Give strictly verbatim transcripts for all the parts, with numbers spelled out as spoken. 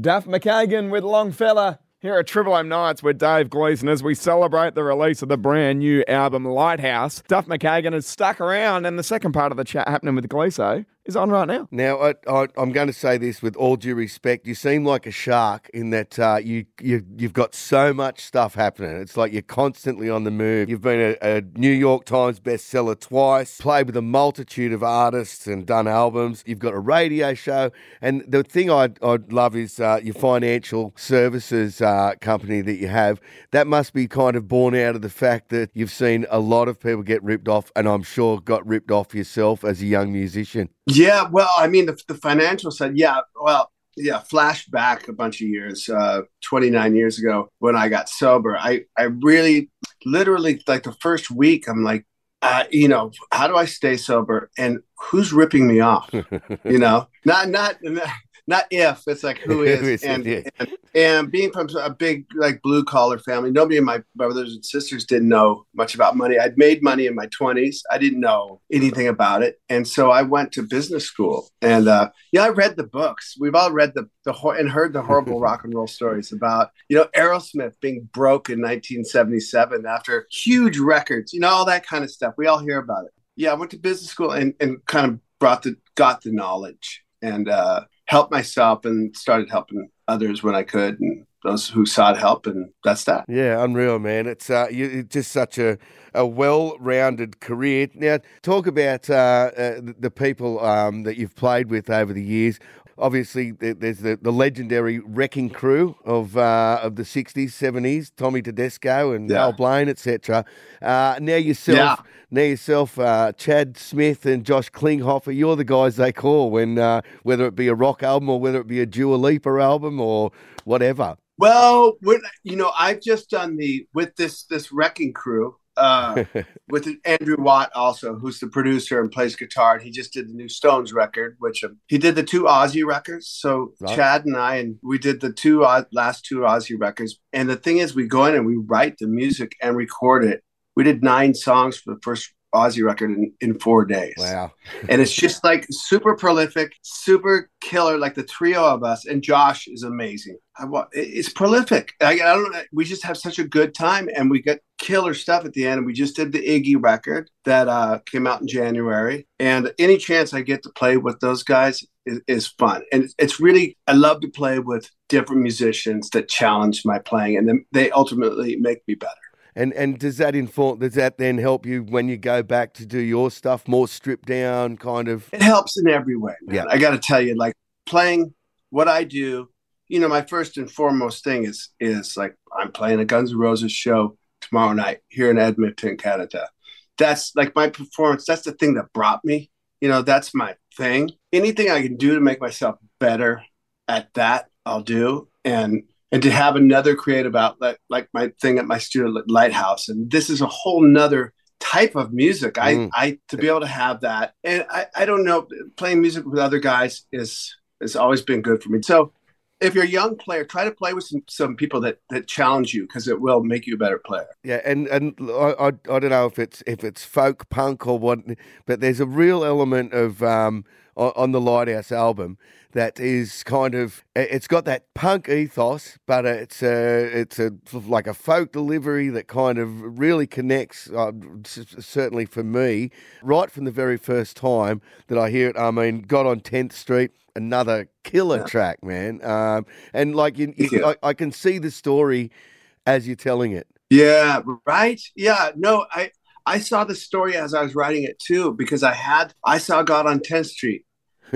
Duff McKagan with Longfellow here at Triple M Nights with Dave Gleeson as we celebrate the release of the brand new album Lighthouse. Duff McKagan has stuck around, and the second part of the chat happening with Gleeson is on right now. Now, I, I, I'm going to say this with all due respect. You seem like a shark in that uh, you, you, you've got so much stuff happening. It's like you're constantly on the move. You've been a, a New York Times bestseller twice, played with a multitude of artists and done albums. You've got a radio show. And the thing I'd, I'd love is uh, your financial services uh, company that you have. That must be kind of born out of the fact that you've seen a lot of people get ripped off, and I'm sure got ripped off yourself as a young musician. Yeah, well, I mean, the, the financial side, yeah, well, yeah, flashback a bunch of years, uh, twenty-nine years ago when I got sober. I, I really, literally, like the first week, I'm like, uh, you know, how do I stay sober? And who's ripping me off? You know, not, not, not if, it's like who is. and, and, and and being from a big, like, blue-collar family, nobody in my brothers and sisters didn't know much about money. I'd made money in my twenties. I didn't know anything about it. And so I went to business school. And, uh, yeah, I read the books. We've all read the, the hor- and heard the horrible rock and roll stories about, you know, Aerosmith being broke in nineteen seventy-seven after huge records, you know, all that kind of stuff. We all hear about it. Yeah, I went to business school and, and kind of brought the got the knowledge and uh, helped myself and started helping others when I could, and those who sought help, and that's that. Yeah, unreal, man. It's uh, you, it's just such a, a well-rounded career. Now, talk about uh, uh, the people um, that you've played with over the years. Obviously, there's the, the legendary wrecking crew of uh, of the sixties, seventies, Tommy Tedesco and Al yeah. Blaine, et cetera. Uh, now yourself, yeah. now yourself, uh, Chad Smith and Josh Klinghoffer. You're the guys they call when uh, whether it be a rock album or whether it be a Dua Lipa album or whatever. Well, when, you know, I've just done the with this this wrecking crew. uh with Andrew Watt also, who's the producer and plays guitar, and he just did the new Stones record, which um, he did the two Aussie records, so right. Chad and I, and we did the two uh, last two Aussie records. And the thing is, we go in and we write the music and record it. We did nine songs for the first Aussie record in, in four days. Wow. And it's just like super prolific, super killer, like the trio of us. And Josh is amazing. I, it's prolific. I, I don't know, we just have such a good time, and we get killer stuff at the end. And we just did the Iggy record that uh came out in January, and any chance I get to play with those guys is, is fun. And it's really, I love to play with different musicians that challenge my playing, and then they ultimately make me better. And and does that inform? Does that then help you when you go back to do your stuff, more stripped down, kind of? It helps in every way, man. Yeah. I got to tell you, like playing what I do, you know, my first and foremost thing is is like I'm playing a Guns N' Roses show tomorrow night here in Edmonton, Canada. That's like my performance. That's the thing that brought me. You know, that's my thing. Anything I can do to make myself better at that, I'll do. And. And to have another creative outlet, like my thing at my studio at Lighthouse. And this is a whole nother type of music. I, mm. I to be able to have that. And I, I don't know, playing music with other guys is has always been good for me. So if you're a young player, try to play with some, some people that, that challenge you, because it will make you a better player. Yeah, and, and I, I I don't know if it's if it's folk punk or what, but there's a real element of um on the Lighthouse album that is kind of, it's got that punk ethos, but it's a, it's a like a folk delivery that kind of really connects, uh, certainly for me, right from the very first time that I hear it. I mean, Got on tenth Street, another killer yeah. track, man. Um, and like you, you, yeah. I, I can see the story as you're telling it. Yeah, right? Yeah, no, I... I saw the story as I was writing it too, because I had, I saw God on tenth Street.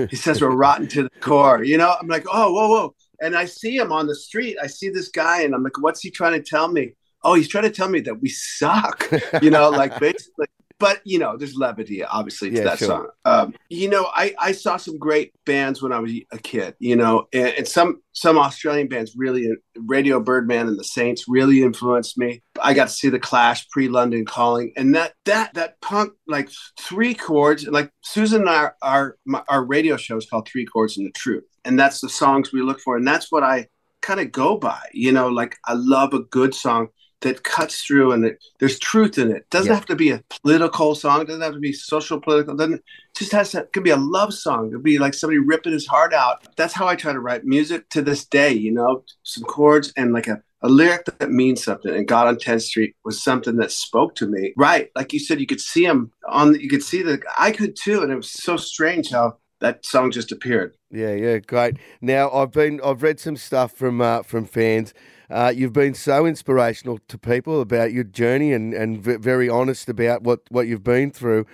He says we're rotten to the core. You know, I'm like, oh, whoa, whoa. And I see him on the street. I see this guy and I'm like, what's he trying to tell me? Oh, he's trying to tell me that we suck, you know, like basically. But, you know, there's levity, obviously, to yeah, that sure. song. Um, you know, I, I saw some great bands when I was a kid, you know, and, and some some Australian bands really, Radio Birdman and The Saints really influenced me. I got to see The Clash, pre-London Calling, and that that that punk, like, three chords, like, Susan and I, our, my, our radio show is called Three Chords and the Truth, and that's the songs we look for, and that's what I kind of go by, you know, like, I love a good song that cuts through and that there's truth in it. It doesn't yeah. have to be a political song. It doesn't have to be social political. It, doesn't, it just has to, it could be a love song. It could be like somebody ripping his heart out. That's how I try to write music to this day, you know, some chords and like a, a lyric that means something. And God on tenth Street was something that spoke to me. Right. Like you said, you could see him on, you could see that I could too. And it was so strange how that song just appeared. Yeah, yeah, great. Now I've been I've read some stuff from uh, from fans. Uh, you've been so inspirational to people about your journey and and v- very honest about what, what you've been through,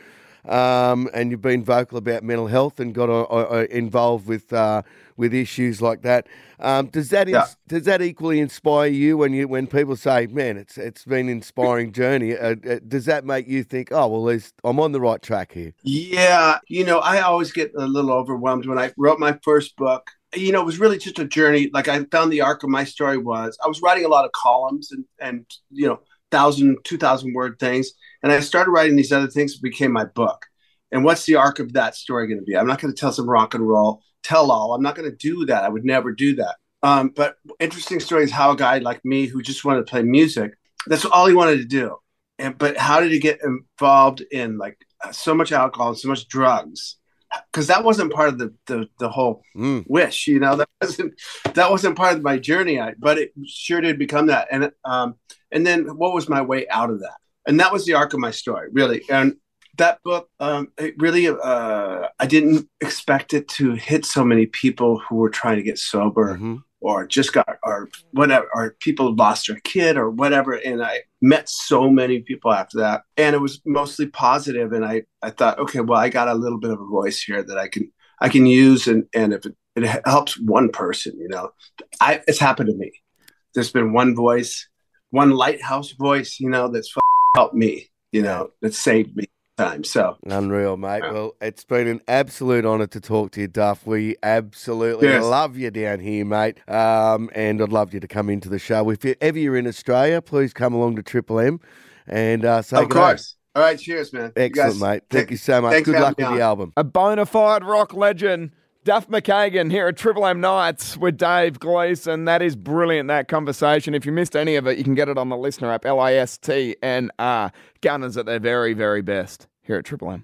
um, and you've been vocal about mental health and got uh, uh, involved with uh, with issues like that. Um, does that ins- yeah. does that equally inspire you when you when people say, "Man, it's it's been an inspiring journey"? Uh, uh, does that make you think, "Oh, well, at least I'm on the right track here"? Yeah, you know, I always get a little overwhelmed when I wrote my first book. You know, it was really just a journey. Like I found the arc of my story was I was writing a lot of columns and and you know, thousand, two thousand word things, and I started writing these other things that became my book. And what's the arc of that story going to be? I'm not going to tell some rock and roll tell all. I'm not going to do that. I would never do that. Um, but interesting story is how a guy like me who just wanted to play music, that's all he wanted to do. And but how did he get involved in like so much alcohol and so much drugs? Because that wasn't part of the the, the whole mm. wish, you know. That wasn't that wasn't part of my journey. I, but it sure did become that. And um, and then what was my way out of that? And that was the arc of my story, really. And that book, um, it really, uh, I didn't expect it to hit so many people who were trying to get sober, mm-hmm. or just got, or whatever, or people lost their kid or whatever. And I met so many people after that, and it was mostly positive. And I, I thought, okay, well, I got a little bit of a voice here that I can, I can use. And, and if it, it helps one person, you know, I, it's happened to me. There's been one voice, one lighthouse voice, you know, that's f- helped me, you know, that saved me. Time so unreal, mate. Yeah. Well, it's been an absolute honor to talk to you, Duff. We absolutely yes. love you down here, mate. Um, and I'd love you to come into the show. If you ever you're in Australia, please come along to Triple M and uh, say, of course. All right, cheers, man. Excellent, guys, mate. Thank you so much. Good luck with the album. A bona fide rock legend, Duff McKagan, here at Triple M Nights with Dave Gleeson. That is brilliant, that conversation. If you missed any of it, you can get it on the LISTNR app, L I S T N R. Gunners at their very, very best here at Triple M.